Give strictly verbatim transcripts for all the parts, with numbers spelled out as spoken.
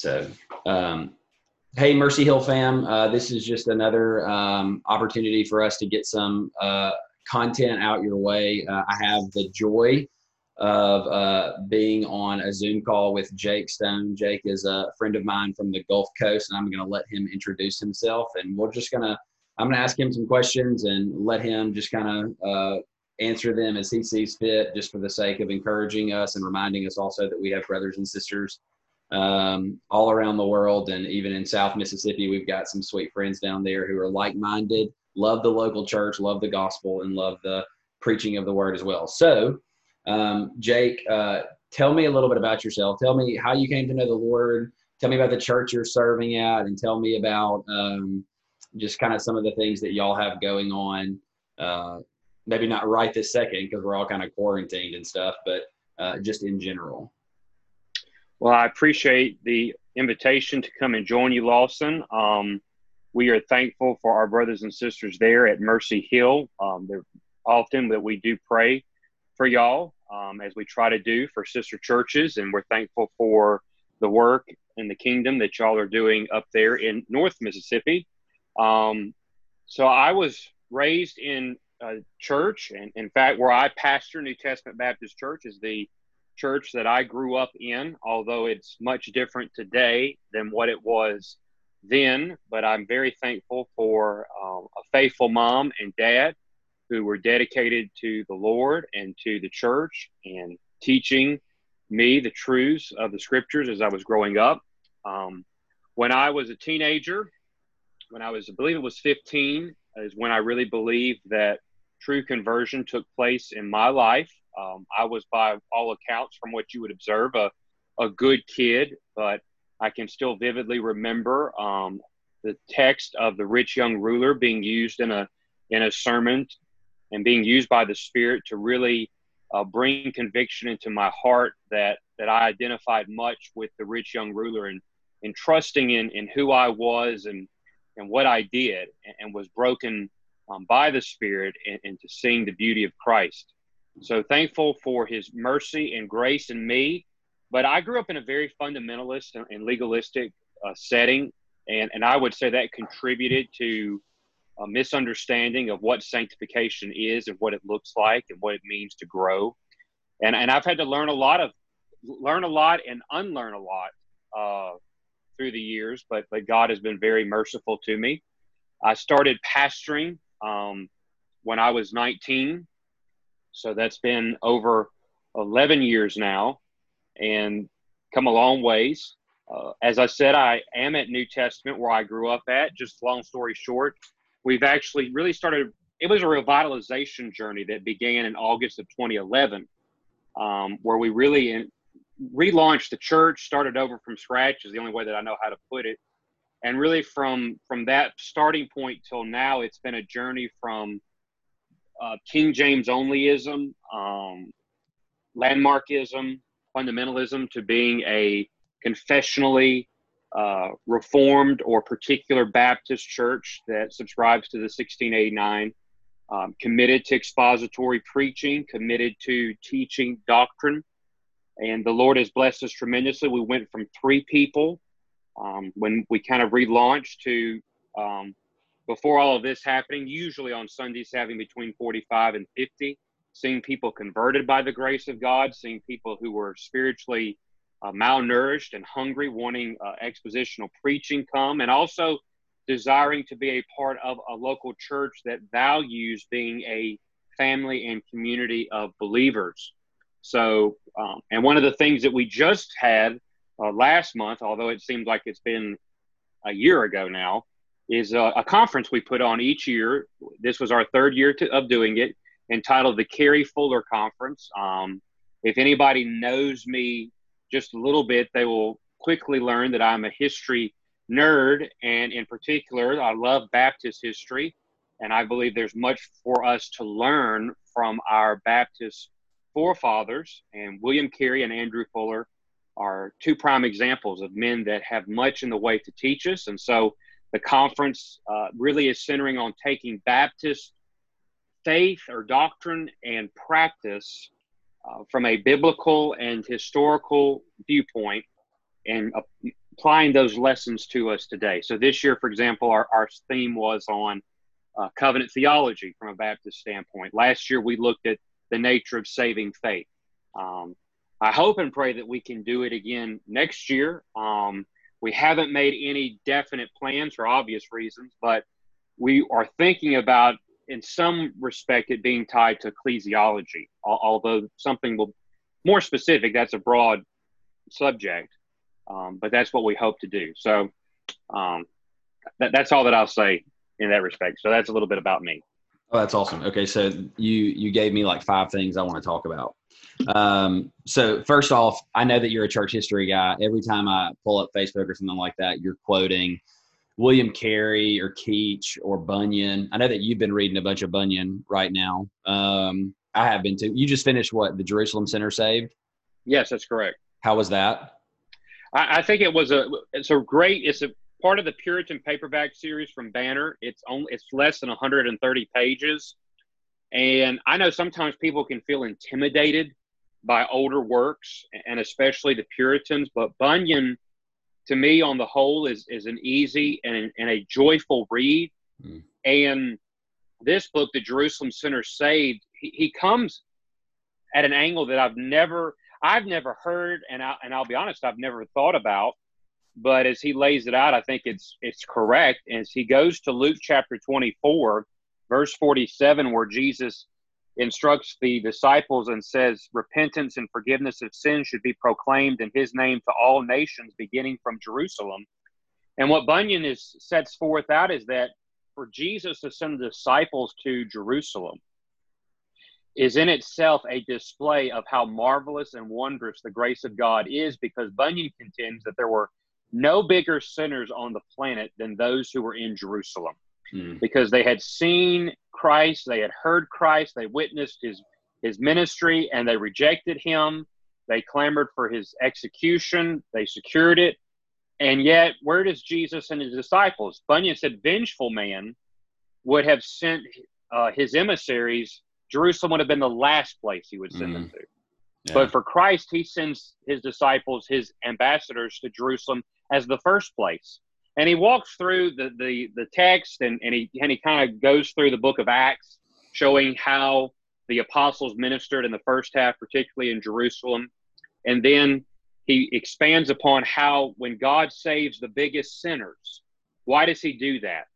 So, um, hey, Mercy Hill fam, uh, this is just another um, opportunity for us to get some uh, content out your way. Uh, I have the joy of uh, being on a Zoom call with Jake Stone. Jake is a friend of mine from the Gulf Coast, and I'm going to let him introduce himself. And we're just going to, I'm going to ask him some questions and let him just kind of uh, answer them as he sees fit, just for the sake of encouraging us and reminding us also that we have brothers and sisters um, all around the world. And even in South Mississippi, we've got some sweet friends down there who are like-minded, love the local church, love the gospel, and love the preaching of the word as well. So um, Jake, uh, tell me a little bit about yourself. Tell me how you came to know the Lord. Tell me about the church you're serving at, and tell me about um, just kind of some of the things that y'all have going on. Uh, maybe not right this second, because we're all kind of quarantined and stuff, but uh, just in general. Well, I appreciate the invitation to come and join you, Lawson. Um, we are thankful for our brothers and sisters there at Mercy Hill. Um, they're often that we do pray for y'all, um, as we try to do for sister churches, and we're thankful for the work in the kingdom that y'all are doing up there in North Mississippi. Um, so I was raised in a church, and in fact, where I pastor, New Testament Baptist Church is the church that I grew up in, although it's much different today than what it was then. But I'm very thankful for um, a faithful mom and dad who were dedicated to the Lord and to the church, and teaching me the truths of the scriptures as I was growing up. Um, when I was a teenager, when I was, I believe it was fifteen, is when I really believed that true conversion took place in my life. Um, I was, by all accounts, from what you would observe, a, a good kid, but I can still vividly remember um, the text of the rich young ruler being used in a in a sermon, and being used by the Spirit to really uh, bring conviction into my heart that that I identified much with the rich young ruler, and, and trusting in, in who I was and and what I did, and was broken um, by the Spirit into seeing the beauty of Christ. So thankful for his mercy and grace in me. But I grew up in a very fundamentalist and legalistic uh, setting, and, and I would say that contributed to a misunderstanding of what sanctification is and what it looks like and what it means to grow. And, and I've had to learn a lot of, learn a lot and unlearn a lot uh, through the years, but but God has been very merciful to me. I started pastoring um, when I was nineteen, so that's been over eleven years now, and come a long ways. Uh, as I said, I am at New Testament, where I grew up at. Just long story short, we've actually really started, it was a revitalization journey that began in August of twenty eleven, um, where we really in, relaunched the church, started over from scratch is the only way that I know how to put it. And really from, from that starting point till now, it's been a journey from uh, King James onlyism, um, landmarkism, fundamentalism, to being a confessionally uh, reformed or particular Baptist church that subscribes to the sixteen eighty-nine, um, committed to expository preaching, committed to teaching doctrine. And the Lord has blessed us tremendously. We went from three people um, when we kind of relaunched to, um, before all of this happening, usually on Sundays having between forty-five and fifty, seeing people converted by the grace of God, seeing people who were spiritually uh, malnourished and hungry, wanting uh, expositional preaching come, and also desiring to be a part of a local church that values being a family and community of believers. So, um, and one of the things that we just had uh, last month, although it seems like it's been a year ago now, is uh, a conference we put on each year. This was our third year to, of doing it, entitled the Carey Fuller Conference. Um, if anybody knows me just a little bit, they will quickly learn that I'm a history nerd, and in particular, I love Baptist history, and I believe there's much for us to learn from our Baptist forefathers, and William Carey and Andrew Fuller are two prime examples of men that have much in the way to teach us. And so the conference uh, really is centering on taking Baptist faith or doctrine and practice uh, from a biblical and historical viewpoint, and uh, applying those lessons to us today. So this year, for example, our, our theme was on uh, covenant theology from a Baptist standpoint. Last year, we looked at the nature of saving faith. Um, I hope and pray that we can do it again next year. Um, we haven't made any definite plans for obvious reasons, but we are thinking about, in some respect, it being tied to ecclesiology, although something will more specific, that's a broad subject. Um, but that's what we hope to do. So um, that, that's all that I'll say in that respect. So that's a little bit about me. Oh, that's awesome. Okay. So you, you gave me like five things I want to talk about. Um, so first off, I know that you're a church history guy. Every time I pull up Facebook or something like that, you're quoting William Carey or Keach or Bunyan. I know that you've been reading a bunch of Bunyan right now. Um, I have been too. You just finished what, the Jerusalem Sinner Saved? Yes, that's correct. How was that? I think it was a, it's a great, it's a part of the Puritan paperback series from Banner. It's only, it's less than one hundred thirty pages. And I know sometimes people can feel intimidated by older works and especially the Puritans, but Bunyan to me on the whole is, is an easy and, and a joyful read. Mm. And this book, The Jerusalem Sinner Saved, he, he comes at an angle that I've never I've never heard, and, I, and I'll be honest, I've never thought about, but as he lays it out, I think it's it's correct. As he goes to Luke chapter twenty-four, verse forty-seven, where Jesus instructs the disciples and says, repentance and forgiveness of sin should be proclaimed in his name to all nations, beginning from Jerusalem. And what Bunyan is sets forth out is that for Jesus to send the disciples to Jerusalem is in itself a display of how marvelous and wondrous the grace of God is, because Bunyan contends that there were no bigger sinners on the planet than those who were in Jerusalem, mm. because they had seen Christ, they had heard Christ, they witnessed his, his ministry, and they rejected him. They clamored for his execution. They secured it. And yet, where does Jesus and his disciples? Bunyan said, vengeful man would have sent uh, his emissaries. Jerusalem would have been the last place he would send mm. them to. Yeah. But for Christ, he sends his disciples, his ambassadors to Jerusalem as the first place. And he walks through the the, the text and, and he, and he kind of goes through the book of Acts, showing how the apostles ministered in the first half, particularly in Jerusalem. And then he expands upon how when God saves the biggest sinners, why does he do that?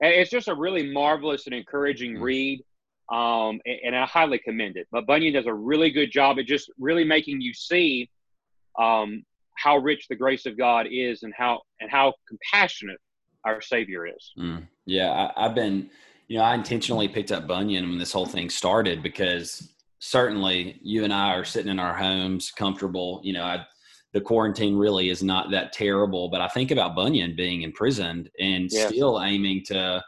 And it's just a really marvelous and encouraging mm. read. Um, and I highly commend it. But Bunyan does a really good job at just really making you see um, how rich the grace of God is, and how and how compassionate our Savior is. Mm. Yeah, I, I've been, you know, I intentionally picked up Bunyan when this whole thing started, because certainly you and I are sitting in our homes, comfortable. You know, I, the quarantine really is not that terrible, but I think about Bunyan being imprisoned and yes. still aiming to.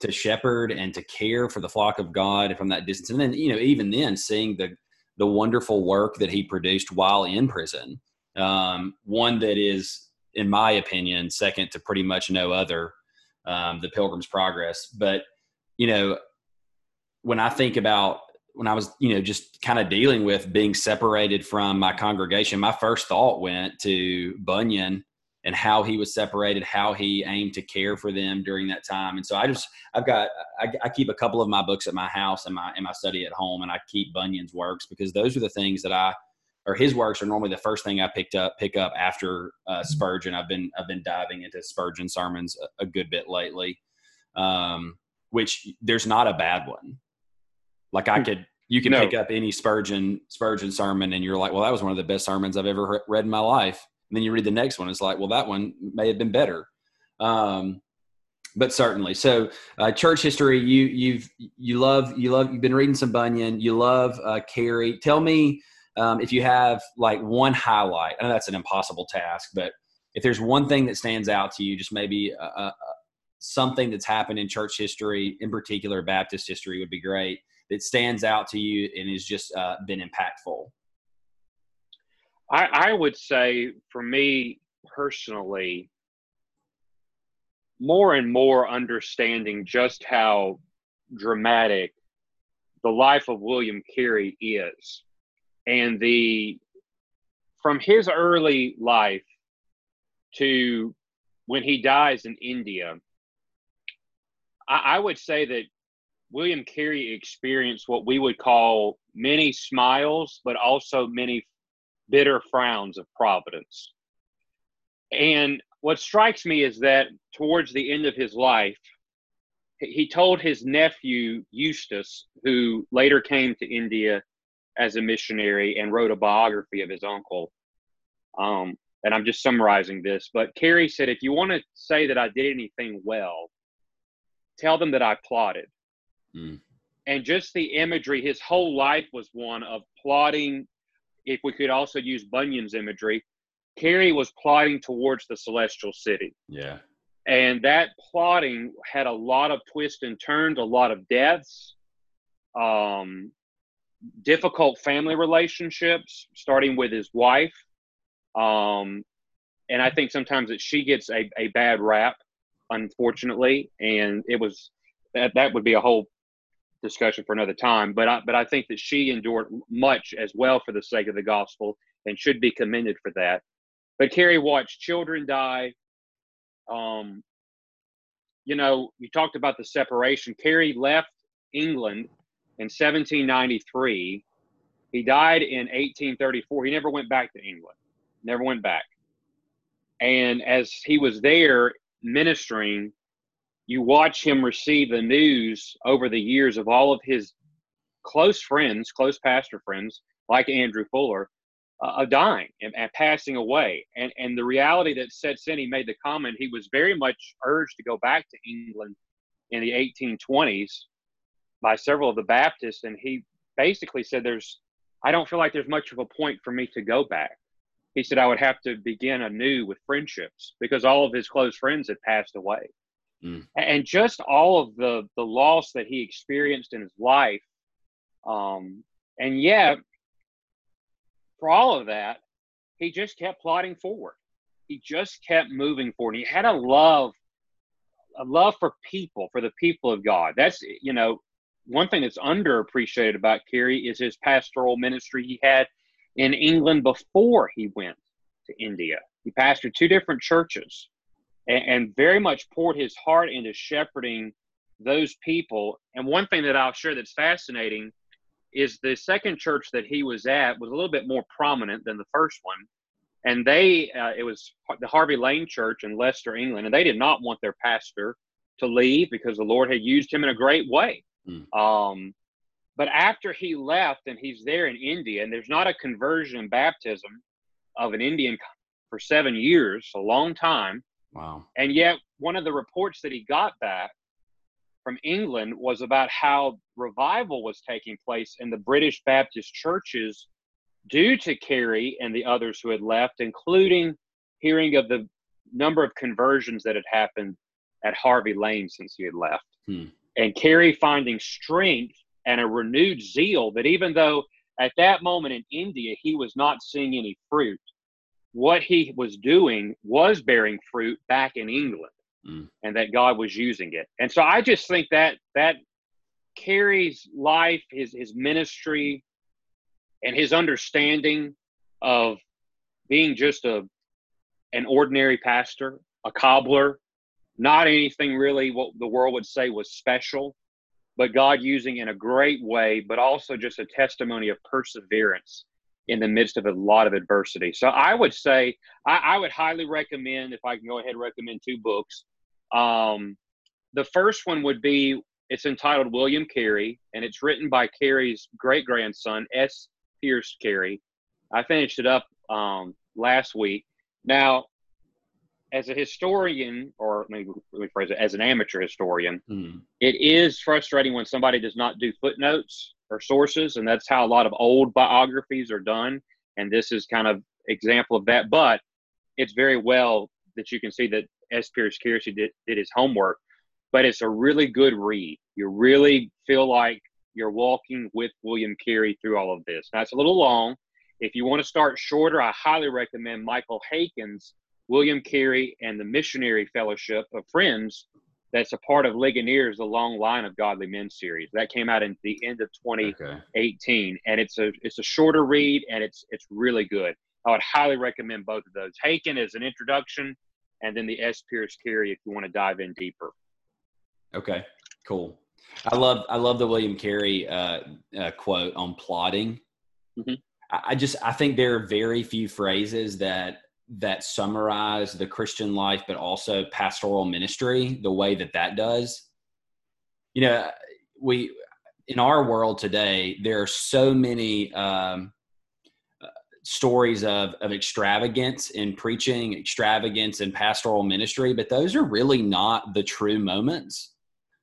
to shepherd and to care for the flock of God from that distance. And then, you know, even then seeing the, the wonderful work that he produced while in prison, um, one that is, in my opinion, second to pretty much no other, um, the Pilgrim's Progress. But, you know, when I think about when I was, you know, just kind of dealing with being separated from my congregation, my first thought went to Bunyan and how he was separated, how he aimed to care for them during that time. And so I just, I've got, I, I keep a couple of my books at my house and my and my study at home, and I keep Bunyan's works because those are the things that I, or his works are normally the first thing I picked up, pick up after uh, Spurgeon. I've been, I've been diving into Spurgeon sermons a, a good bit lately, um, which there's not a bad one. Like I could, you can no. pick up any Spurgeon, Spurgeon sermon and you're like, well, that was one of the best sermons I've ever read in my life. And then you read the next one. It's like, well, that one may have been better. Um, but certainly. So uh, church history, you, you've, you love, you love, you've been reading some Bunyan. You love uh, Carey. Tell me um, if you have like one highlight. I know that's an impossible task, but if there's one thing that stands out to you, just maybe uh, uh, something that's happened in church history, in particular Baptist history would be great, that stands out to you and has just uh, been impactful. I, I would say, for me personally, more and more understanding just how dramatic the life of William Carey is. And the from his early life to when he dies in India, I, I would say that William Carey experienced what we would call many smiles, but also many bitter frowns of providence. And what strikes me is that towards the end of his life, he told his nephew, Eustace, who later came to India as a missionary and wrote a biography of his uncle. Um, and I'm just summarizing this. But Carey said, if you want to say that I did anything well, tell them that I plotted. Mm. And just the imagery, his whole life was one of plotting. If we could also use Bunyan's imagery, Carey was plotting towards the celestial city. Yeah. And that plotting had a lot of twists and turns, a lot of deaths, um, difficult family relationships, starting with his wife. Um, and I think sometimes that she gets a, a bad rap, unfortunately. And it was, that, that would be a whole discussion for another time. But I, but I think that she endured much as well for the sake of the gospel and should be commended for that. But Carey watched children die. Um, you know, you talked about the separation. Carey left England in seventeen ninety-three. He died in eighteen thirty-four. He never went back to England, never went back. And as he was there ministering, you watch him receive the news over the years of all of his close friends, close pastor friends, like Andrew Fuller, of dying and, and passing away. And, and the reality that sets in, he made the comment, he was very much urged to go back to England in the eighteen twenties by several of the Baptists. And he basically said, there's, I don't feel like there's much of a point for me to go back. He said, I would have to begin anew with friendships because all of his close friends had passed away. Mm. And just all of the, the loss that he experienced in his life. Um, and yet, for all of that, he just kept plodding forward. He just kept moving forward. He had a love, a love for people, for the people of God. That's, you know, one thing that's underappreciated about Carey is his pastoral ministry he had in England before he went to India. He pastored two different churches and, and very much poured his heart into shepherding those people. And one thing that I'll share that's fascinating is the second church that he was at was a little bit more prominent than the first one. And they, uh, it was the Harvey Lane Church in Leicester, England, and they did not want their pastor to leave because the Lord had used him in a great way. Mm. Um, but after he left and he's there in India, and there's not a conversion and baptism of an Indian for seven years, a long time. Wow. And yet one of the reports that he got back from England was about how revival was taking place in the British Baptist churches due to Carey and the others who had left, including hearing of the number of conversions that had happened at Harvey Lane since he had left. Hmm. And Carey finding strength and a renewed zeal that even though at that moment in India he was not seeing any fruit, what he was doing was bearing fruit back in England. Mm. And that God was using it. And so I just think that that Carey's life, his his ministry, and his understanding of being just a an ordinary pastor, a cobbler, not anything really what the world would say was special, but God using in a great way, but also just a testimony of perseverance in the midst of a lot of adversity. So I would say, I, I would highly recommend, if I can go ahead and recommend two books. Um, the first one would be, it's entitled William Carey, and it's written by Carey's great-grandson, S. Pearce Carey. I finished it up um, last week. Now, as a historian, or let me, let me phrase it, as an amateur historian, mm. it is frustrating when somebody does not do footnotes or sources, and that's how a lot of old biographies are done, and this is kind of example of that, but it's very well that you can see that S. Pearce Carey did, did his homework, but it's a really good read. You really feel like you're walking with William Carey through all of this. Now, it's a little long. If you want to start shorter, I highly recommend Michael Haykin's William Carey and the Missionary Fellowship of Friends, that's a part of Ligonier's The Long Line of Godly Men series. That came out in the end of twenty eighteen. Okay. And it's a it's a shorter read, and it's it's really good. I would highly recommend both of those. Haykin is an introduction, and then the S. Pearce Carey if you want to dive in deeper. Okay, cool. I love I love the William Carey uh, uh, quote on plotting. Mm-hmm. I, I just I think there are very few phrases that that summarize the Christian life, but also pastoral ministry the way that that does. You know, we in our world today there are so many um, stories of of extravagance in preaching, extravagance in pastoral ministry, but those are really not the true moments.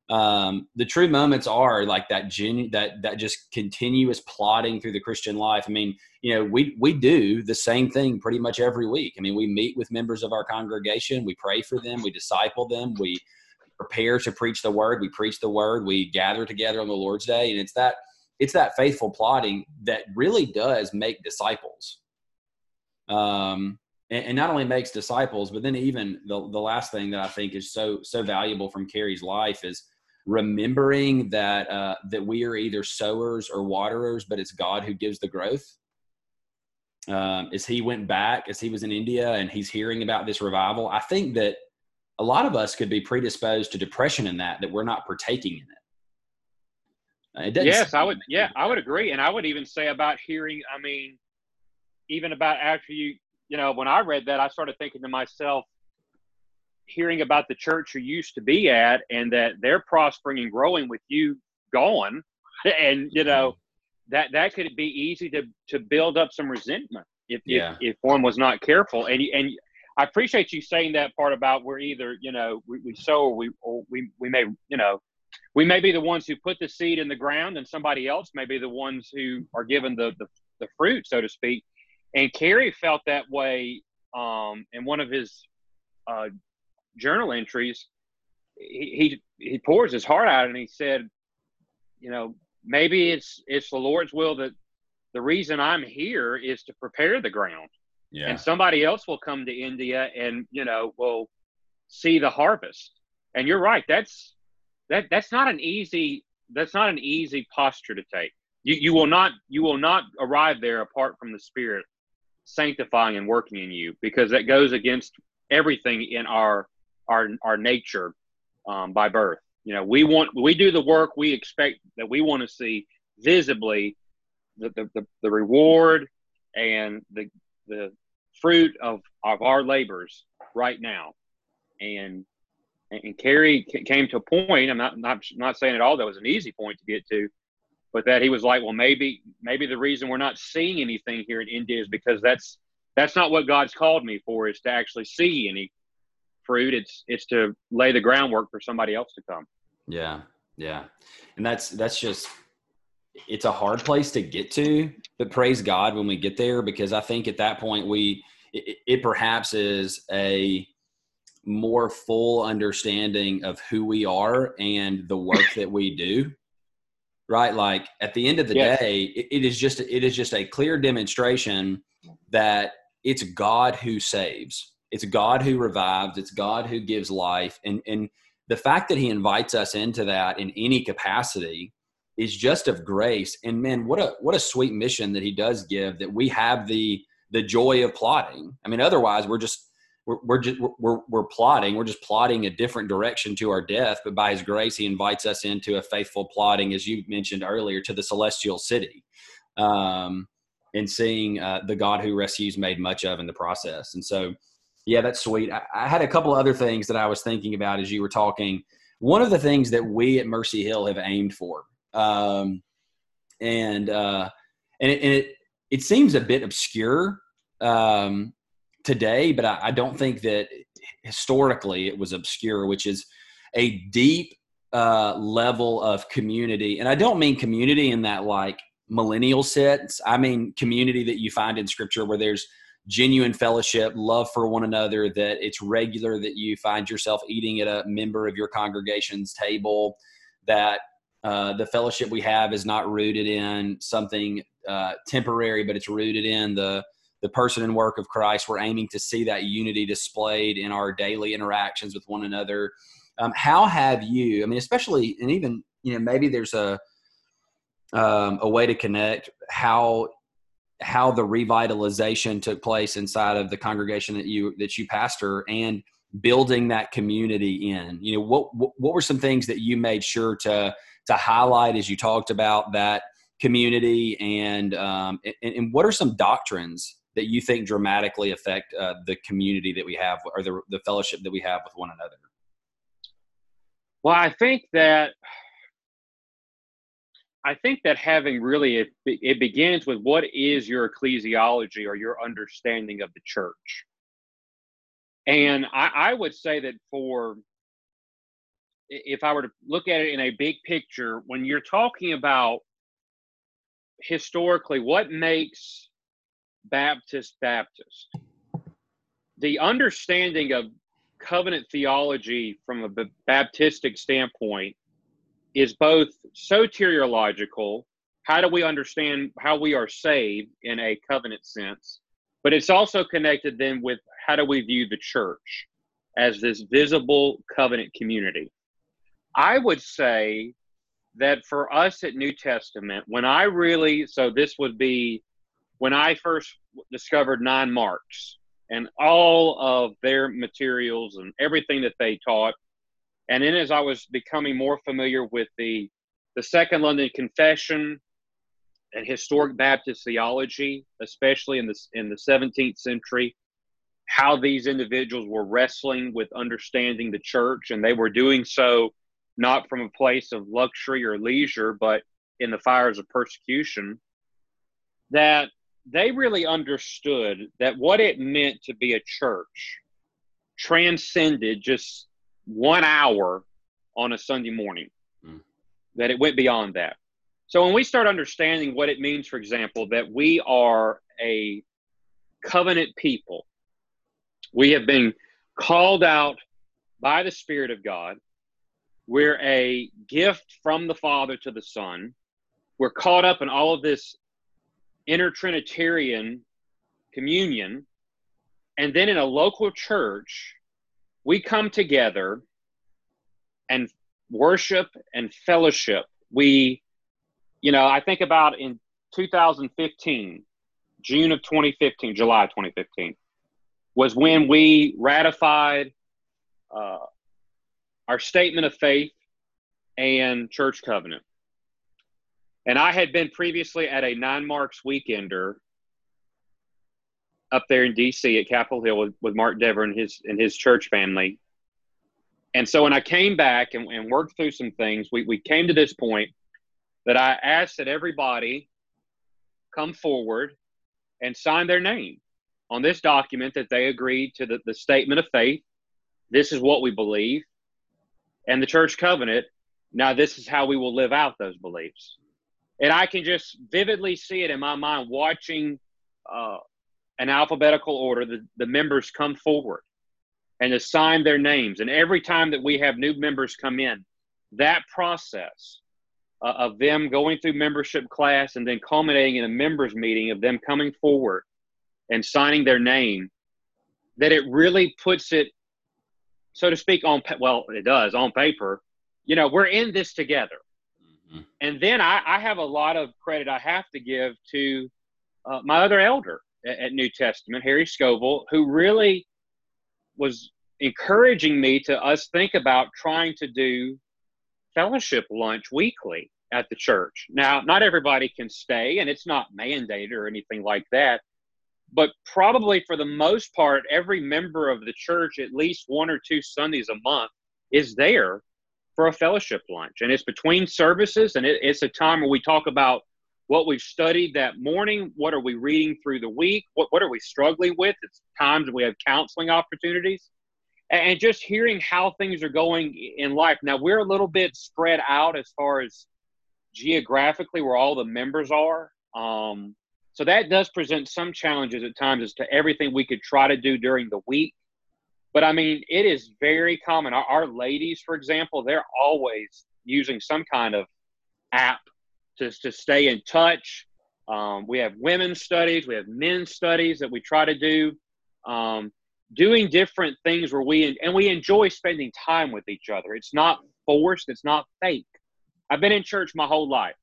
Um, the true moments are like that, genu- that, that just continuous plodding through the Christian life. I mean, you know, we, we do the same thing pretty much every week. I mean, we meet with members of our congregation, we pray for them, we disciple them, we prepare to preach the word, we preach the word, we gather together on the Lord's Day. And it's that, it's that faithful plodding that really does make disciples. Um, and, and not only makes disciples, but then even the, the last thing that I think is so, so valuable from Carey's life is remembering that uh, that we are either sowers or waterers, but it's God who gives the growth. Um, as he went back, as he was in India, and he's hearing about this revival, I think that a lot of us could be predisposed to depression in that, that we're not partaking in it. It doesn't yes, I would. Yeah, I would agree, and I would even say about hearing. I mean, even about after you, you know, when I read that, I started thinking to myself, hearing about the church you used to be at and that they're prospering and growing with you gone. And, you know, that, that could be easy to, to build up some resentment if, yeah. if, if one was not careful. And, and I appreciate you saying that part about we're either, you know, we, we sow or we, or we, we may, you know, we may be the ones who put the seed in the ground and somebody else may be the ones who are given the, the, the fruit, so to speak. And Carey felt that way. Um, in one of his, uh, journal entries, he, he he pours his heart out and he said, you know, maybe it's it's the Lord's will that the reason I'm here is to prepare the ground. Yeah. And somebody else will come to India and, you know, will see the harvest. And you're right, that's that that's not an easy that's not an easy posture to take. You you will not you will not arrive there apart from the Spirit sanctifying and working in you, because that goes against everything in our Our, our nature um, by birth. You know, we want, we do the work we expect that we want to see visibly the, the, the, the reward and the, the fruit of, of our labors right now. And, and Carey came to a point, I'm not, not, not saying at all that was an easy point to get to, but that he was like, well, maybe, maybe the reason we're not seeing anything here in India is because that's, that's not what God's called me for, is to actually see any fruit. It's it's to lay the groundwork for somebody else to come. Yeah, yeah, and that's that's just it's a hard place to get to. But praise God when we get there, because I think at that point we it, it perhaps is a more full understanding of who we are and the work that we do. Right, like at the end of the yes. day, it, it is just it is just a clear demonstration that it's God who saves. It's God who revives. It's God who gives life. And, and the fact that he invites us into that in any capacity is just of grace. And man, what a, what a sweet mission that he does give, that we have the, the joy of plotting. I mean, otherwise we're just, we're, we're, just, we're, we're plotting. We're just plotting a different direction to our death, but by his grace, he invites us into a faithful plotting, as you mentioned earlier, to the celestial city. Um, and seeing uh, the God who rescues made much of in the process. And so, yeah, that's sweet. I, I had a couple of other things that I was thinking about as you were talking. One of the things that we at Mercy Hill have aimed for, um, and uh, and, it, and it it seems a bit obscure um, today, but I, I don't think that historically it was obscure, which is a deep uh, level of community. And I don't mean community in that like millennial sense. I mean community that you find in Scripture, where there's genuine fellowship, love for one another, that it's regular that you find yourself eating at a member of your congregation's table, that uh, the fellowship we have is not rooted in something uh, temporary, but it's rooted in the, the person and work of Christ. We're aiming to see that unity displayed in our daily interactions with one another. Um, how have you, I mean, especially, and even, you know, maybe there's a, um, a way to connect how how the revitalization took place inside of the congregation that you that you pastor and building that community in. You know, what what were some things that you made sure to to highlight as you talked about that community, and um, and, and what are some doctrines that you think dramatically affect uh, the community that we have, or the the fellowship that we have with one another? Well, I think that I think that having really, it, it begins with what is your ecclesiology or your understanding of the church. And I, I would say that for, if I were to look at it in a big picture, when you're talking about historically what makes Baptist Baptist, the understanding of covenant theology from a Baptistic standpoint is both soteriological, how do we understand how we are saved in a covenant sense, but it's also connected then with how do we view the church as this visible covenant community. I would say that for us at New Testament, when I really, so this would be when I first discovered Nine Marks and all of their materials and everything that they taught, and then as I was becoming more familiar with the, the Second London Confession and historic Baptist theology, especially in the, in the seventeenth century, how these individuals were wrestling with understanding the church, and they were doing so not from a place of luxury or leisure, but in the fires of persecution, that they really understood that what it meant to be a church transcended just one hour on a Sunday morning, mm. that it went beyond that. So when we start understanding what it means, for example, that we are a covenant people, we have been called out by the Spirit of God, we're a gift from the Father to the Son, we're caught up in all of this inter-Trinitarian communion, and then in a local church, we come together and worship and fellowship. We, you know, I think about in two thousand fifteen, June of twenty fifteen, July twenty fifteen, was when we ratified uh, our statement of faith and church covenant. And I had been previously at a Nine Marks weekender up there in D C at Capitol Hill with, with Mark Dever and his and his church family. And so when I came back and, and worked through some things, we, we came to this point that I asked that everybody come forward and sign their name on this document that they agreed to the, the statement of faith. This is what we believe, and the church covenant. Now this is how we will live out those beliefs. And I can just vividly see it in my mind watching uh, in alphabetical order, the, the members come forward and assign their names. And every time that we have new members come in, that process uh, of them going through membership class and then culminating in a members meeting of them coming forward and signing their name, that it really puts it, so to speak, on, well, it does, on paper. You know, we're in this together. Mm-hmm. And then I, I have a lot of credit I have to give to uh, my other elder at New Testament, Harry Scovel, who really was encouraging me to us think about trying to do fellowship lunch weekly at the church. Now, not everybody can stay, and it's not mandated or anything like that, but probably for the most part, every member of the church, at least one or two Sundays a month, is there for a fellowship lunch. And it's between services, and it, it's a time where we talk about what we've studied that morning, what are we reading through the week, what what are we struggling with. It's times we have counseling opportunities, and just hearing how things are going in life. Now, we're a little bit spread out as far as geographically where all the members are. Um, so that does present some challenges at times as to everything we could try to do during the week. But, I mean, it is very common. Our, our ladies, for example, they're always using some kind of app To, to stay in touch. Um, we have women's studies, we have men's studies that we try to do, um, doing different things where we, and we enjoy spending time with each other. It's not forced, it's not fake. I've been in church my whole life.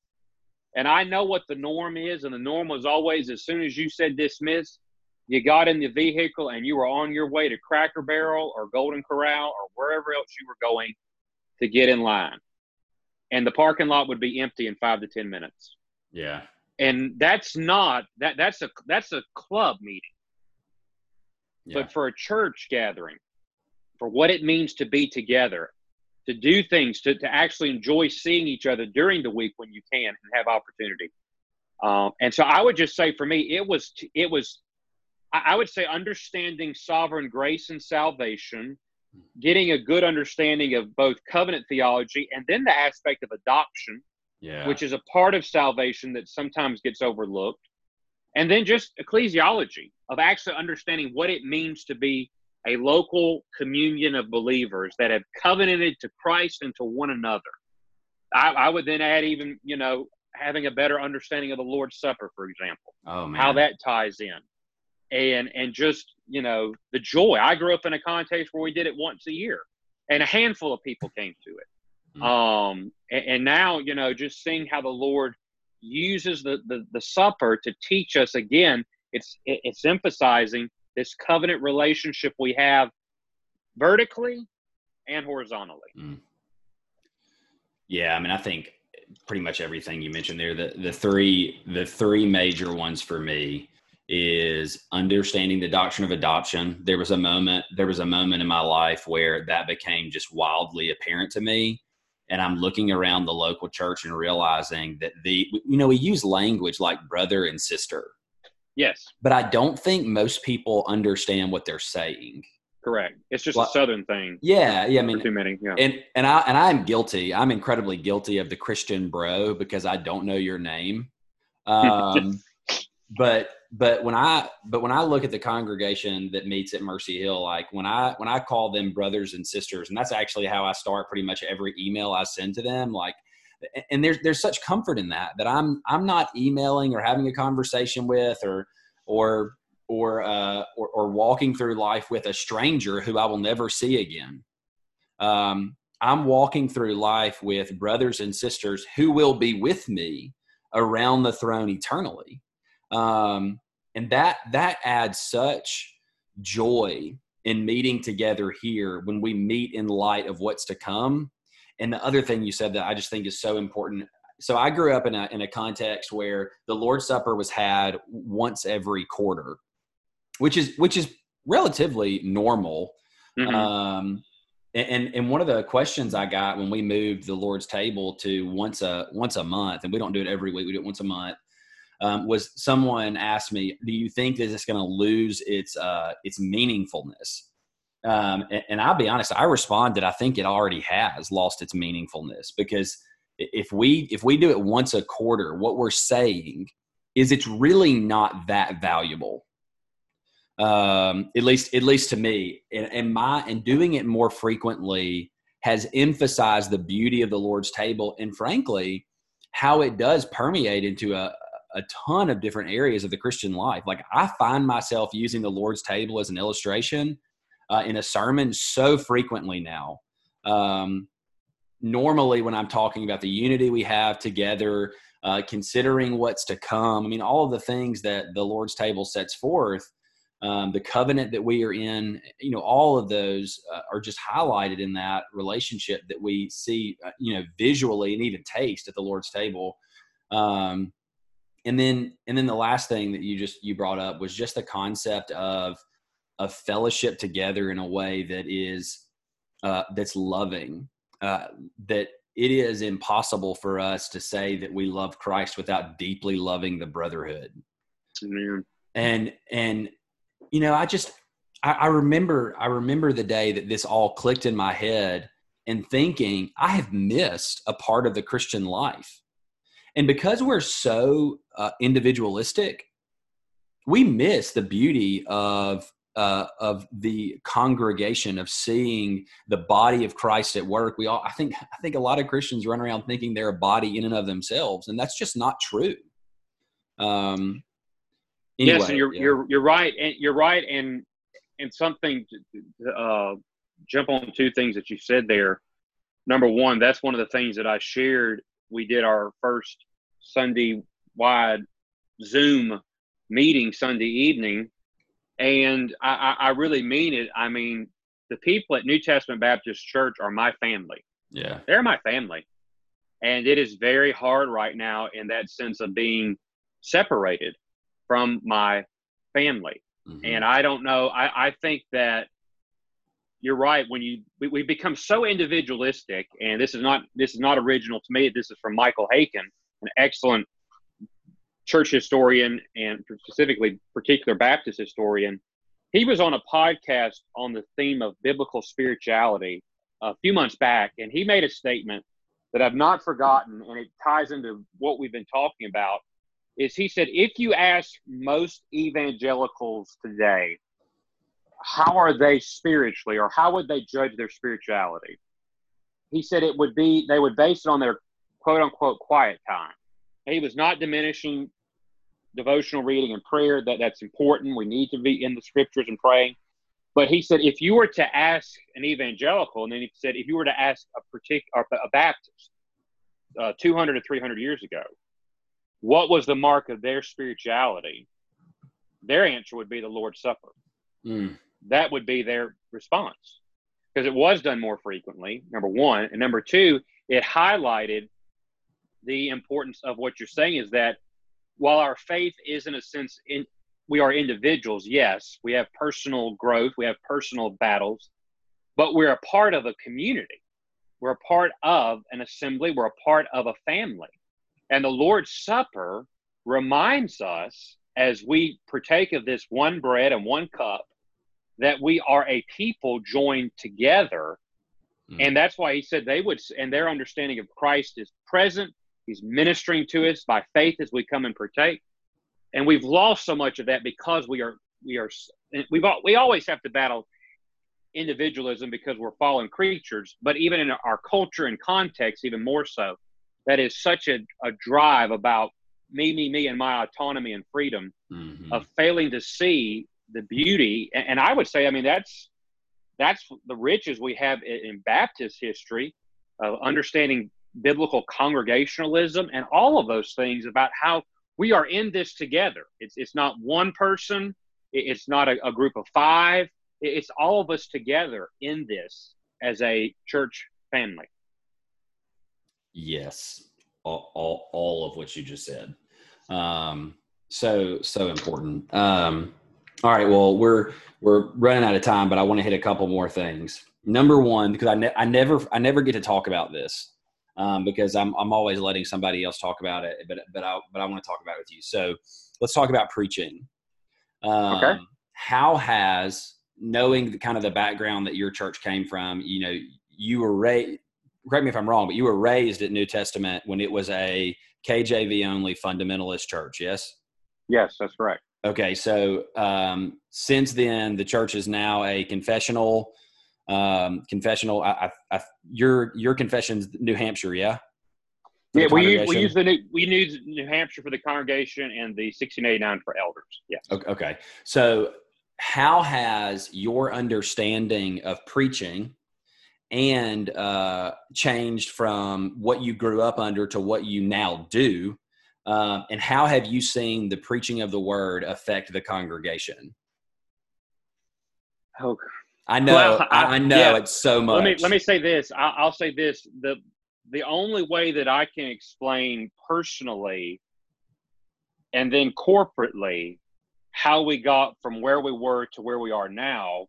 And I know what the norm is, and the norm was always as soon as you said dismiss, you got in the vehicle and you were on your way to Cracker Barrel or Golden Corral or wherever else you were going to get in line. And the parking lot would be empty in five to ten minutes. Yeah. And that's not that that's a that's a club meeting. Yeah. But for a church gathering, for what it means to be together, to do things, to, to actually enjoy seeing each other during the week when you can and have opportunity. Um, and so I would just say for me, it was, it was, I would say understanding sovereign grace and salvation, getting a good understanding of both covenant theology and then the aspect of adoption, yeah. which is a part of salvation that sometimes gets overlooked. And then just ecclesiology of actually understanding what it means to be a local communion of believers that have covenanted to Christ and to one another. I, I would then add even, you know, having a better understanding of the Lord's Supper, for example, oh, man. How that ties in. And and just, you know, the joy. I grew up in a context where we did it once a year, and a handful of people came to it. Mm. Um, and, and now, you know, just seeing how the Lord uses the, the, the supper to teach us again, it's it's emphasizing this covenant relationship we have vertically and horizontally. Mm. Yeah, I mean, I think pretty much everything you mentioned there, the, the three the three major ones for me is understanding the doctrine of adoption. There was a moment, there was a moment in my life where that became just wildly apparent to me. And I'm looking around the local church and realizing that the, you know, we use language like brother and sister. Yes. But I don't think most people understand what they're saying. Correct. It's just like, a Southern thing. Yeah. Yeah. I mean, too many. Yeah. And, and I, and I'm guilty. I'm incredibly guilty of the Christian bro because I don't know your name. Um, But but when I but when I look at the congregation that meets at Mercy Hill, like when I when I call them brothers and sisters, and that's actually how I start pretty much every email I send to them. Like, and there's there's such comfort in that that I'm I'm not emailing or having a conversation with or or or uh, or, or walking through life with a stranger who I will never see again. Um, I'm walking through life with brothers and sisters who will be with me around the throne eternally. Um, and that, that adds such joy in meeting together here when we meet in light of what's to come. And the other thing you said that I just think is so important. So I grew up in a, in a context where the Lord's Supper was had once every quarter, which is, which is relatively normal. Mm-hmm. Um, and, and one of the questions I got when we moved the Lord's table to once a, once a month, and we don't do it every week, we do it once a month. Um, was someone asked me, do you think that it's going to lose its uh, its meaningfulness? Um, and, and I'll be honest, I responded, I think it already has lost its meaningfulness because if we if we do it once a quarter, what we're saying is it's really not that valuable. Um, at least at least to me, and, and my and doing it more frequently has emphasized the beauty of the Lord's table and frankly how it does permeate into a. a ton of different areas of the Christian life. Like I find myself using the Lord's table as an illustration uh, in a sermon so frequently now. Um, normally when I'm talking about the unity we have together, uh, considering what's to come, I mean, all of the things that the Lord's table sets forth, um, the covenant that we are in, you know, all of those uh, are just highlighted in that relationship that we see, uh, you know, visually and even taste at the Lord's table. Um, And then, and then the last thing that you just, you brought up was just the concept of, of fellowship together in a way that is, uh, that's loving, uh, that it is impossible for us to say that we love Christ without deeply loving the brotherhood. Amen. And, and, you know, I just, I, I remember, I remember the day that this all clicked in my head and thinking I have missed a part of the Christian life. And because we're so uh, individualistic, we miss the beauty of uh, of the congregation, of seeing the body of Christ at work. We all, I think, I think a lot of Christians run around thinking they're a body in and of themselves, and that's just not true. Um, anyway, yes, and you're yeah. you're you're right, and you're right, and and something to, uh, jump on two things that you said there. Number one, that's one of the things that I shared. We did our first Sunday wide Zoom meeting Sunday evening. And I, I really mean it. I mean, the people at New Testament Baptist Church are my family. Yeah. They're my family. And it is very hard right now in that sense of being separated from my family. Mm-hmm. And I don't know. I, I think that you're right. When you, we, we become so individualistic, and this is not, this is not original to me. This is from Michael Haykin, an excellent church historian and specifically particular Baptist historian. He was on a podcast on the theme of biblical spirituality a few months back, and he made a statement that I've not forgotten, and it ties into what we've been talking about, is he said, if you ask most evangelicals today, how are they spiritually, or how would they judge their spirituality? He said it would be, they would base it on their quote-unquote quiet time. He was not diminishing devotional reading and prayer. That, that's important. We need to be in the scriptures and praying. But he said, if you were to ask an evangelical, and then he said, if you were to ask a particular a Baptist uh, two hundred to three hundred years ago, what was the mark of their spirituality? Their answer would be the Lord's Supper. Mm. That would be their response, because it was done more frequently, number one. And number two, it highlighted the importance of what you're saying, is that while our faith is in a sense, in, we are individuals, yes, we have personal growth, we have personal battles, but we're a part of a community. We're a part of an assembly. We're a part of a family. And the Lord's Supper reminds us, as we partake of this one bread and one cup, that we are a people joined together. Mm. And that's why he said they would, and their understanding of Christ is present. He's ministering to us by faith as we come and partake. And we've lost so much of that because we are, we are, we've, we always have to battle individualism because we're fallen creatures, but even in our culture and context, even more so, that is such a, a drive about me, me, me, and my autonomy and freedom, mm-hmm. of failing to see the beauty. And, and I would say, I mean, that's, that's the riches we have in, in Baptist history of understanding biblical congregationalism and all of those things about how we are in this together. It's it's not one person. It's not a, a group of five. It's all of us together in this as a church family. Yes, all all, all of what you just said. Um, so so important. Um, all right, well we're we're running out of time, but I want to hit a couple more things. Number one, because I ne- I never I never get to talk about this. Um, because I'm I'm always letting somebody else talk about it, but but I but I want to talk about it with you. So let's talk about preaching. Um, okay. How has, knowing the kind of the background that your church came from, you know, you were raised, correct me if I'm wrong, but you were raised at New Testament when it was a K J V only fundamentalist church. Yes. Yes, that's correct. Okay, so um, since then the church is now a confessional. Um, confessional. I, I, I, your your confession's New Hampshire, yeah. For yeah, we we use the new, we use New Hampshire for the congregation and the sixteen eighty-nine for elders. Yeah. Okay. Okay. So, how has your understanding of preaching and uh, changed from what you grew up under to what you now do, um, and how have you seen the preaching of the word affect the congregation? Oh. I know, well, I, I know yeah. It's so much. Let me let me say this. I, I'll say this. The the only way that I can explain personally and then corporately how we got from where we were to where we are now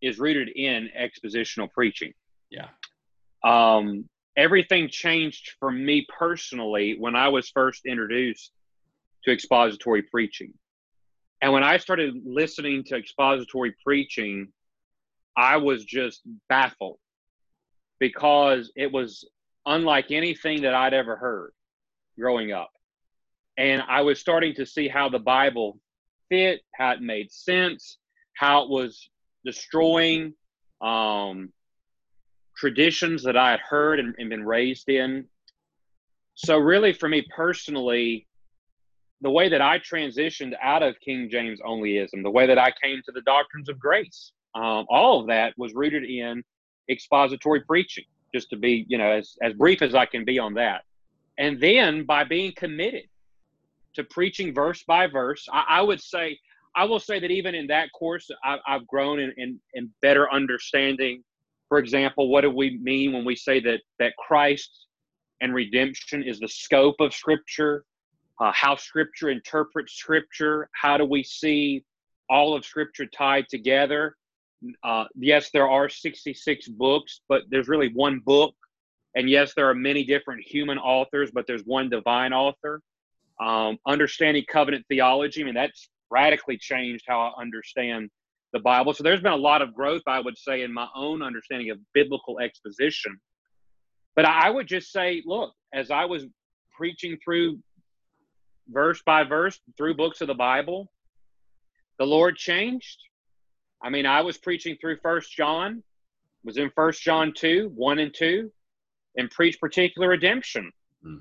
is rooted in expositional preaching. Yeah. Um, everything changed for me personally when I was first introduced to expository preaching. And when I started listening to expository preaching, I was just baffled because it was unlike anything that I'd ever heard growing up. And I was starting to see how the Bible fit, how it made sense, how it was destroying um, traditions that I had heard and, and been raised in. So really for me personally, the way that I transitioned out of King James onlyism, the way that I came to the doctrines of grace, um, all of that was rooted in expository preaching, just to be, you know, as, as brief as I can be on that. And then by being committed to preaching verse by verse, I, I would say, I will say that even in that course, I, I've grown in, in, in better understanding. For example, what do we mean when we say that, that Christ and redemption is the scope of Scripture, uh, how Scripture interprets Scripture, how do we see all of Scripture tied together? Uh, yes, there are sixty-six books, but there's really one book. And yes, there are many different human authors, but there's one divine author. Um, understanding covenant theology, I mean, that's radically changed how I understand the Bible. So there's been a lot of growth, I would say, in my own understanding of biblical exposition. But I would just say, look, as I was preaching through verse by verse, through books of the Bible, the Lord changed. I mean, I was preaching through First John, was in First John two, one and two, and preached particular redemption. Mm.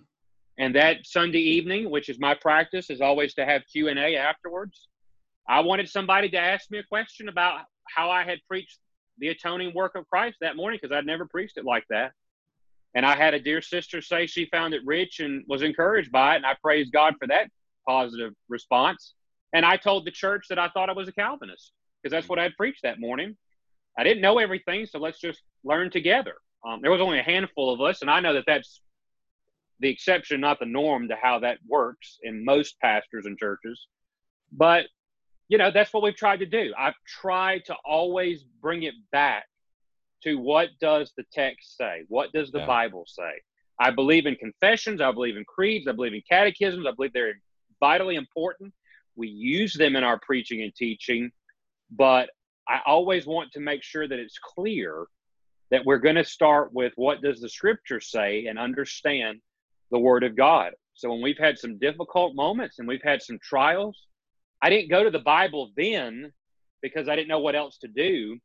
And that Sunday evening, which is my practice, is always to have Q and A afterwards. I wanted somebody to ask me a question about how I had preached the atoning work of Christ that morning, because I'd never preached it like that. And I had a dear sister say she found it rich and was encouraged by it, and I praised God for that positive response. And I told the church that I thought I was a Calvinist, because that's what I had preached that morning. I didn't know everything, so let's just learn together. Um, there was only a handful of us, and I know that that's the exception, not the norm, to how that works in most pastors and churches. But, you know, that's what we've tried to do. I've tried to always bring it back to what does the text say? What does the yeah. Bible say? I believe in confessions. I believe in creeds. I believe in catechisms. I believe they're vitally important. We use them in our preaching and teaching, but I always want to make sure that it's clear that we're going to start with what does the Scripture say and understand the Word of God. So when we've had some difficult moments and we've had some trials, I didn't go to the Bible then because I didn't know what else to do.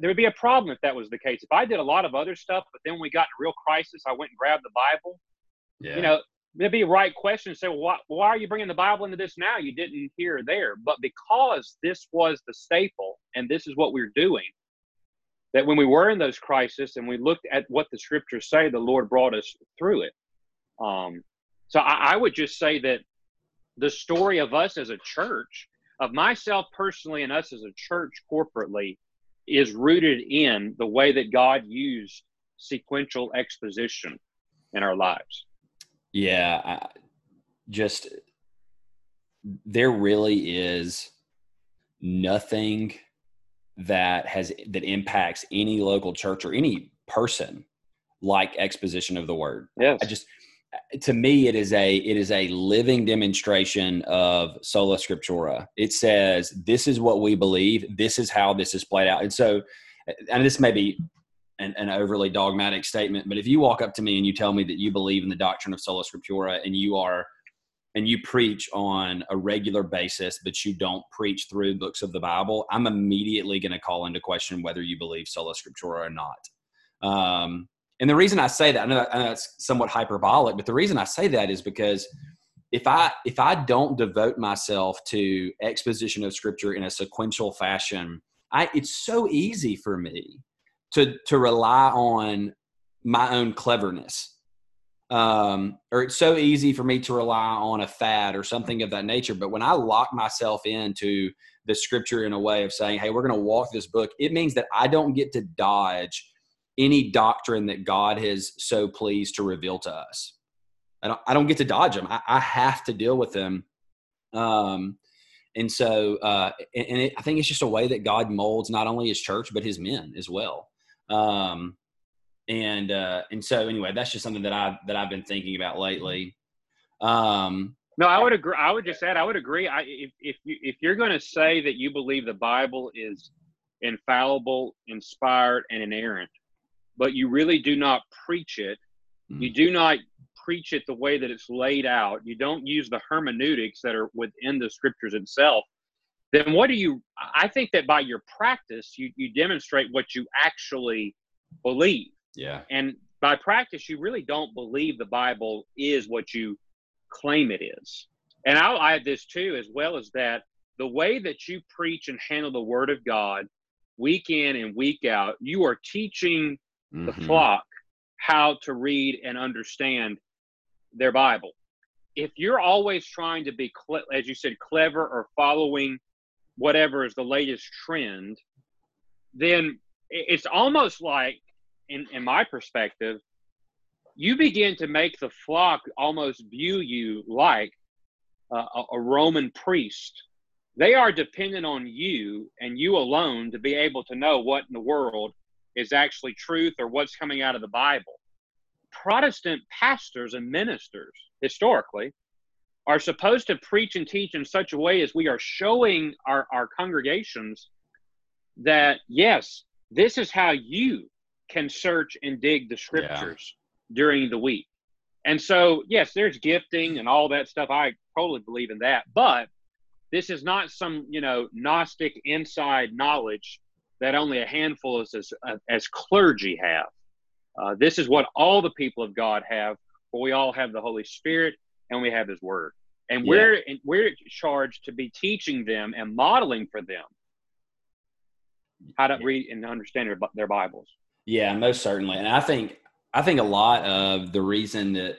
There would be a problem if that was the case. If I did a lot of other stuff, but then we got in real crisis, I went and grabbed the Bible. Yeah. You know, there'd be a right question to say, well, why, why are you bringing the Bible into this now? You didn't hear there. But because this was the staple and this is what we were doing, that when we were in those crises and we looked at what the Scriptures say, the Lord brought us through it. Um, so I, I would just say that the story of us as a church, of myself personally and us as a church corporately, is rooted in the way that God used sequential exposition in our lives. Yeah, I, just there really is nothing that has that impacts any local church or any person like exposition of the Word. Yes. I just to me it is a it is a living demonstration of sola scriptura. It says this is what we believe, this is how this is played out. And so, and this may be an, an overly dogmatic statement, but if you walk up to me and you tell me that you believe in the doctrine of sola scriptura and you are and you preach on a regular basis, but you don't preach through books of the Bible, I'm immediately going to call into question whether you believe sola scriptura or not. Um, And the reason I say that, I know, I know it's somewhat hyperbolic, but the reason I say that is because if I if I don't devote myself to exposition of Scripture in a sequential fashion, I it's so easy for me to to rely on my own cleverness. Um, or it's so easy for me to rely on a fad or something of that nature. But when I lock myself into the Scripture in a way of saying, hey, we're going to walk this book, it means that I don't get to dodge any doctrine that God has so pleased to reveal to us. I don't, I don't get to dodge them. I, I have to deal with them. Um, and so, uh, and, and it, I think it's just a way that God molds not only his church, but his men as well. Um, and, uh, and so anyway, that's just something that I've, that I've been thinking about lately. Um, no, I would agree. I would just add, I would agree. I, if, if you, if you're going to say that you believe the Bible is infallible, inspired, and inerrant, but you really do not preach it. You do not preach it the way that it's laid out. You don't use the hermeneutics that are within the Scriptures itself. Then what do you, I think that by your practice, you, you demonstrate what you actually believe. Yeah. And by practice, you really don't believe the Bible is what you claim it is. And I'll add this too, as well as that, the way that you preach and handle the Word of God week in and week out, you are teaching the flock how to read and understand their Bible. If you're always trying to be, as you said, clever or following whatever is the latest trend, then it's almost like, in, in my perspective, you begin to make the flock almost view you like uh, a Roman priest. They are dependent on you and you alone to be able to know what in the world is actually truth or what's coming out of the Bible. Protestant pastors and ministers, historically, are supposed to preach and teach in such a way as we are showing our, our congregations that, yes, this is how you can search and dig the scriptures yeah. during the week. And so, yes, there's gifting and all that stuff. I totally believe in that. But this is not some, you know, Gnostic inside knowledge that only a handful of us as, as clergy have. Uh, this is what all the people of God have, for we all have the Holy Spirit and we have His Word. And yeah. we're, we're charged to be teaching them and modeling for them how to yeah. read and understand their, their Bibles. Yeah, most certainly. And I think, I think a lot of the reason that,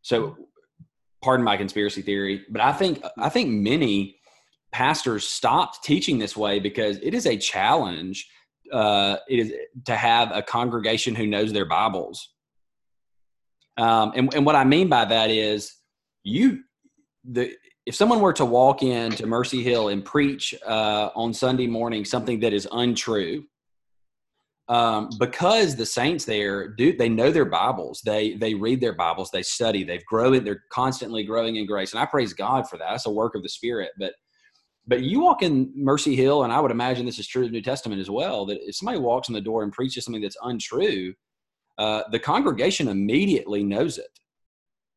so pardon my conspiracy theory, but I think, I think many pastors stopped teaching this way because it is a challenge uh, it is to have a congregation who knows their Bibles. Um, and, and what I mean by that is you, the, if someone were to walk into Mercy Hill and preach uh, on Sunday morning something that is untrue, um, because the saints there do, they know their Bibles, they they read their Bibles, they study, they've grown, they're constantly growing in grace, and I praise God for that. That's a work of the Spirit. But but you walk in Mercy Hill, and I would imagine this is true of the New Testament as well, that if somebody walks in the door and preaches something that's untrue, uh, the congregation immediately knows it.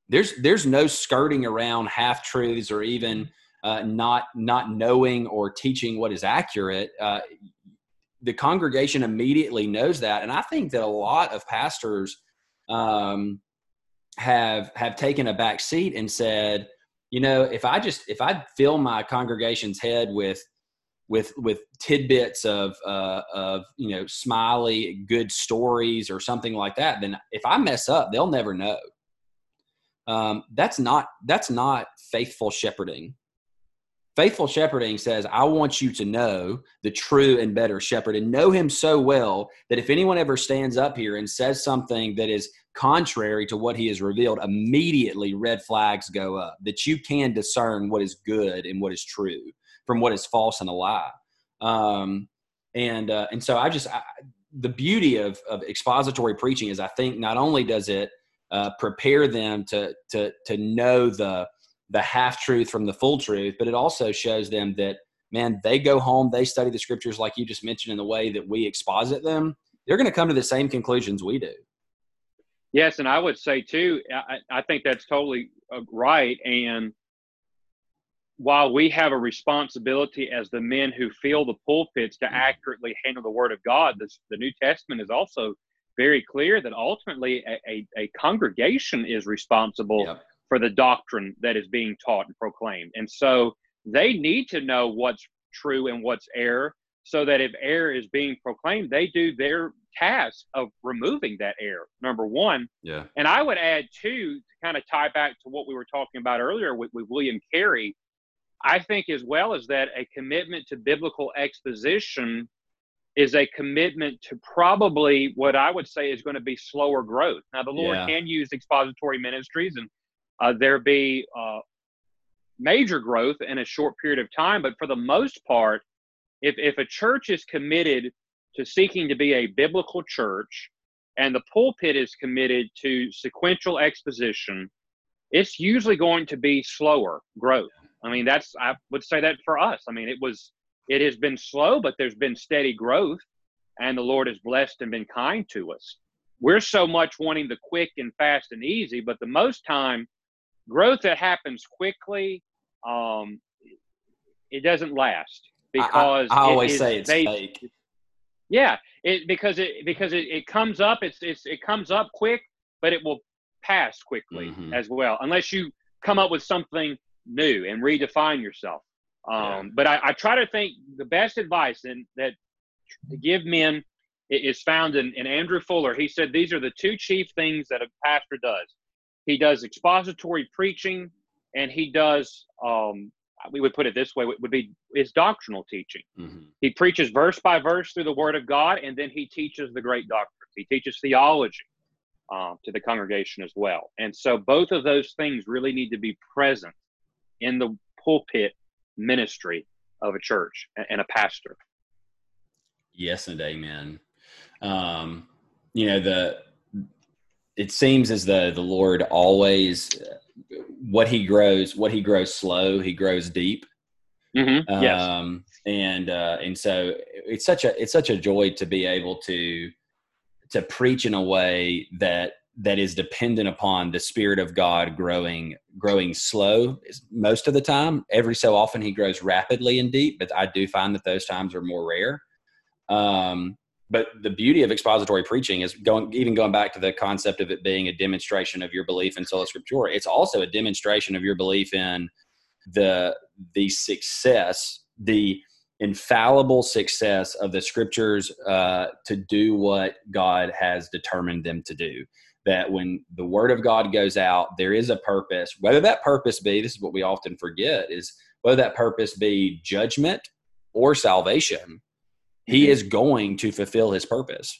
There's there's no skirting around half truths or even uh, not not knowing or teaching what is accurate. Uh, the congregation immediately knows that, and I think that a lot of pastors um, have have taken a back seat and said, you know, if I just, if I fill my congregation's head with, with, with tidbits of, uh, of, you know, smiley, good stories or something like that, then if I mess up, they'll never know. Um, that's not, that's not faithful shepherding. Faithful shepherding says, I want you to know the true and better shepherd and know him so well that if anyone ever stands up here and says something that is contrary to what he has revealed, immediately red flags go up, that you can discern what is good and what is true from what is false and a lie. Um, and uh, and so I just, I, the beauty of, of expository preaching is I think not only does it uh, prepare them to, to, to know the the half-truth from the full truth, but it also shows them that, man, they go home, they study the scriptures like you just mentioned in the way that we exposit them, they're going to come to the same conclusions we do. Yes, and I would say, too, I, I think that's totally right, and while we have a responsibility as the men who fill the pulpits to accurately handle the Word of God, this, the New Testament is also very clear that ultimately a, a, a congregation is responsible yeah. for the doctrine that is being taught and proclaimed. And so they need to know what's true and what's error so that if error is being proclaimed, they do their task of removing that error, number one. Yeah. And I would add, too, to kind of tie back to what we were talking about earlier with, with William Carey, I think as well as that a commitment to biblical exposition is a commitment to probably what I would say is going to be slower growth. Now, the Lord yeah. can use expository ministries and Uh, there be uh, major growth in a short period of time, but for the most part, if if a church is committed to seeking to be a biblical church and the pulpit is committed to sequential exposition, it's usually going to be slower growth. I mean, that's I would say that for us. I mean, it was it has been slow, but there's been steady growth, and the Lord has blessed and been kind to us. We're so much wanting the quick and fast and easy, but the most time, growth that happens quickly, um, it doesn't last because I, I always it is, say it's they, fake. Yeah, it, because it because it, it comes up. It's it's it comes up quick, but it will pass quickly mm-hmm. as well, unless you come up with something new and redefine yourself. Um, yeah. But I, I try to think the best advice and that to give men is found in, in Andrew Fuller. He said these are the two chief things that a pastor does. he does expository preaching, and he does, um, we would put it this way, would be his doctrinal teaching. Mm-hmm. He preaches verse by verse through the Word of God, and then he teaches the great doctrines. He teaches theology uh, to the congregation as well. And so both of those things really need to be present in the pulpit ministry of a church and a pastor. Yes and amen. Um, you know, the it seems as though the Lord always, what he grows, what he grows slow, he grows deep. Mm-hmm. Um, yes. And, uh, and so it's such a, it's such a joy to be able to, to preach in a way that, that is dependent upon the Spirit of God growing, growing slow most of the time. Every so often he grows rapidly and deep, but I do find that those times are more rare. Um, But the beauty of expository preaching is going, even going back to the concept of it being a demonstration of your belief in sola scriptura. It's also a demonstration of your belief in the, the success, the infallible success of the scriptures uh, to do what God has determined them to do. That when the word of God goes out, there is a purpose, whether that purpose be, this is what we often forget, is whether that purpose be judgment or salvation. He is going to fulfill his purpose.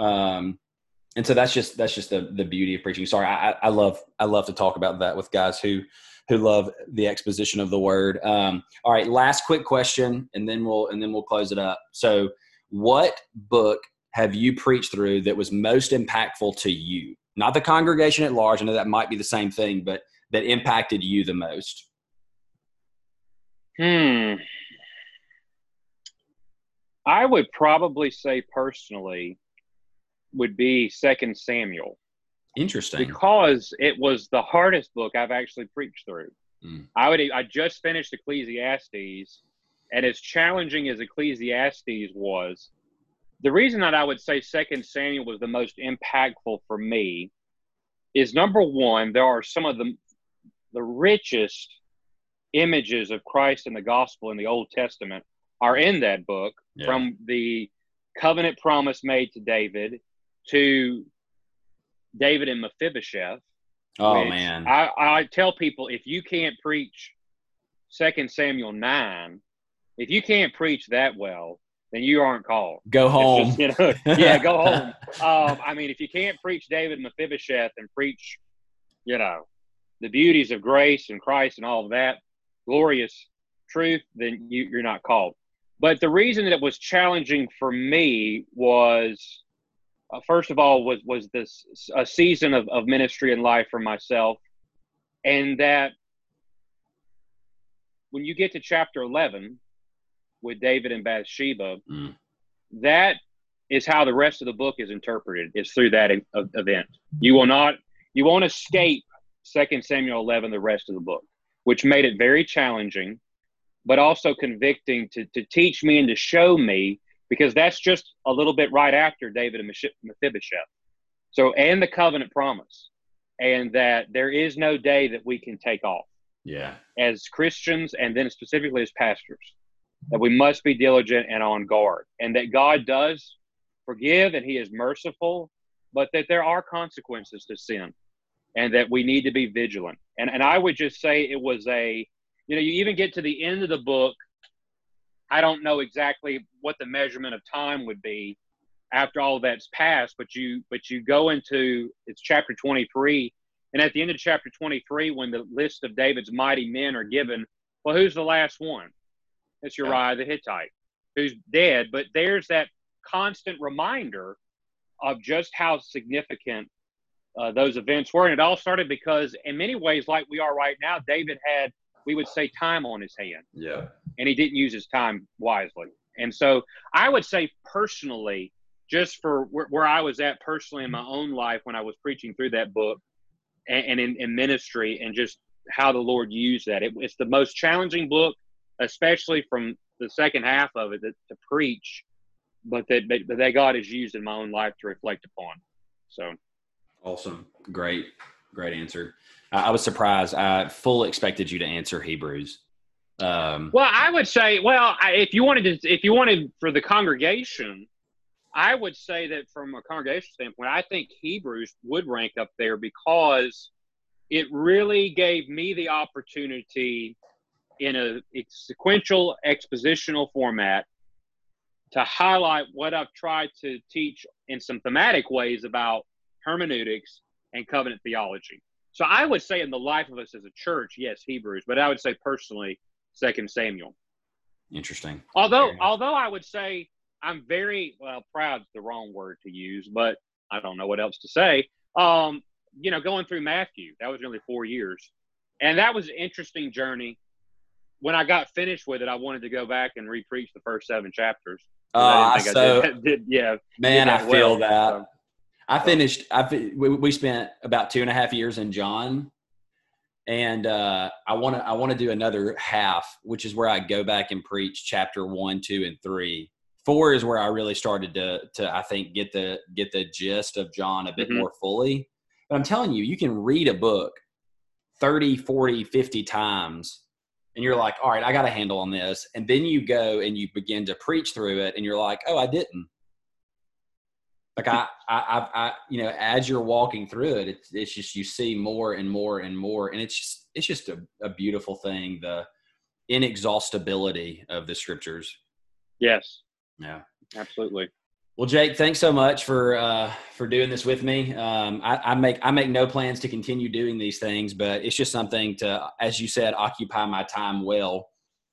Um, and so that's just, that's just the, the beauty of preaching. Sorry. I, I love, I love to talk about that with guys who, who love the exposition of the word. Um, all right. Last quick question, and then we'll, and then we'll close it up. So what book have you preached through that was most impactful to you? Not the congregation at large. I know that might be the same thing, but that impacted you the most. Hmm. I would probably say personally would be Second Samuel. Interesting. Because it was the hardest book I've actually preached through. Mm. I would I just finished Ecclesiastes, and as challenging as Ecclesiastes was, the reason that I would say Second Samuel was the most impactful for me is, number one, there are some of the the richest images of Christ and the gospel in the Old Testament are in that book, yeah. From the covenant promise made to David to David and Mephibosheth. Oh, man. I, I tell people, if you can't preach Second Samuel nine, if you can't preach that well, then you aren't called. Go home. Just, you know, yeah, go home. Um, I mean, if you can't preach David and Mephibosheth and preach, you know, the beauties of grace and Christ and all of that glorious truth, then you, you're not called. But the reason that it was challenging for me was, uh, first of all, was was this a season of, of ministry and life for myself, and that when you get to chapter eleven with David and Bathsheba, mm. that is how the rest of the book is interpreted. It's through that e- event. You will not, you won't escape Second Samuel eleven, the rest of the book, which made it very challenging, but also convicting to, to teach me and to show me, because that's just a little bit right after David and Mephibosheth. So, and the covenant promise, and that there is no day that we can take off. Yeah. As Christians, and then specifically as pastors, that we must be diligent and on guard, and that God does forgive and he is merciful, but that there are consequences to sin, and that we need to be vigilant. And, and I would just say it was a, you know, you even get to the end of the book. I don't know exactly what the measurement of time would be after all that's passed, but you but you go into, it's chapter twenty-three, and at the end of chapter twenty-three, when the list of David's mighty men are given, well, who's the last one? It's Uriah the Hittite, who's dead. But there's that constant reminder of just how significant uh, those events were. And it all started because, in many ways, like we are right now, David had, we would say, time on his hand. Yeah. And he didn't use his time wisely. And so I would say personally, just for where, where I was at personally in my own life when I was preaching through that book and, and in, in ministry, and just how the Lord used that. It, it's the most challenging book, especially from the second half of it, that, to preach, but that, but that God has used in my own life to reflect upon. So. Awesome. Great. Great answer. I was surprised. I fully expected you to answer Hebrews. Um, well, I would say, well, I, if you wanted to, if you wanted for the congregation, I would say that from a congregational standpoint, I think Hebrews would rank up there because it really gave me the opportunity in a sequential expositional format to highlight what I've tried to teach in some thematic ways about hermeneutics and covenant theology. So I would say in the life of us as a church, yes, Hebrews, but I would say personally, Second Samuel. Interesting. Although, although I would say I'm very, well, proud is the wrong word to use, but I don't know what else to say. Um, you know, going through Matthew, that was nearly four years. And that was an interesting journey. When I got finished with it, I wanted to go back and re-preach the first seven chapters. Oh, I I so, I did, did, yeah. Man, I feel well, that. So. I finished, I, we spent about two and a half years in John, and uh, I want to I want to do another half, which is where I go back and preach chapter one, two, and three. Four is where I really started to, to I think, get the get the gist of John a bit mm-hmm. more fully. But I'm telling you, you can read a book thirty, forty, fifty times, and you're like, all right, I got a handle on this. And then you go and you begin to preach through it, and you're like, oh, I didn't. Like I, I, I, you know, as you're walking through it, it's, it's just, you see more and more and more. And it's just, it's just a, a beautiful thing. The inexhaustibility of the scriptures. Yes. Yeah, absolutely. Well, Jake, thanks so much for, uh, for doing this with me. Um, I, I make, I make no plans to continue doing these things, but it's just something to, as you said, occupy my time well.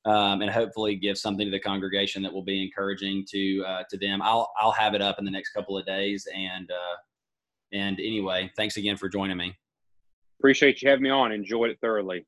Um, and hopefully give something to the congregation that will be encouraging to uh, to them. I'll I'll have it up in the next couple of days. And uh, and anyway, thanks again for joining me. Appreciate you having me on. Enjoyed it thoroughly.